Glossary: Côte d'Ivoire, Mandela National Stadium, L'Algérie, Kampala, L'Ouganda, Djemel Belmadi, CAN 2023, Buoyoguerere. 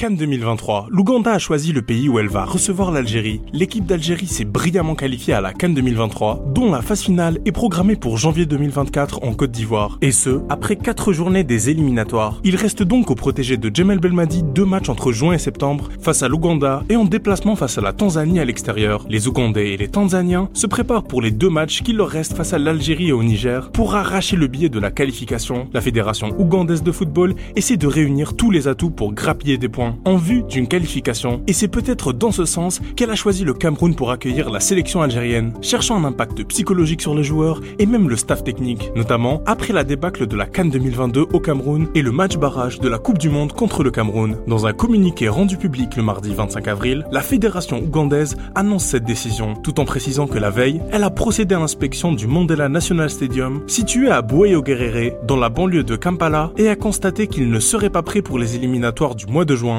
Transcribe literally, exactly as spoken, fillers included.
CAN deux mille vingt-trois, l'Ouganda a choisi le pays où elle va recevoir l'Algérie. L'équipe d'Algérie s'est brillamment qualifiée à la CAN deux mille vingt-trois, dont la phase finale est programmée pour janvier deux mille vingt-quatre en Côte d'Ivoire. Et ce, après quatre journées des éliminatoires. Il reste donc aux protégés de Djemel Belmadi deux matchs entre juin et septembre face à l'Ouganda et en déplacement face à la Tanzanie à l'extérieur. Les Ougandais et les Tanzaniens se préparent pour les deux matchs qui leur restent face à l'Algérie et au Niger pour arracher le billet de la qualification. La fédération ougandaise de football essaie de réunir tous les atouts pour grappiller des points en vue d'une qualification, et c'est peut-être dans ce sens qu'elle a choisi le Cameroun pour accueillir la sélection algérienne, cherchant un impact psychologique sur les joueurs et même le staff technique, notamment après la débâcle de la CAN deux mille vingt-deux au Cameroun et le match barrage de la Coupe du Monde contre le Cameroun. Dans un communiqué rendu public le mardi vingt-cinq avril, la fédération ougandaise annonce cette décision, tout en précisant que la veille, elle a procédé à l'inspection du Mandela National Stadium, situé à Buoyoguerere, dans la banlieue de Kampala, et a constaté qu'il ne serait pas prêt pour les éliminatoires du mois de juin.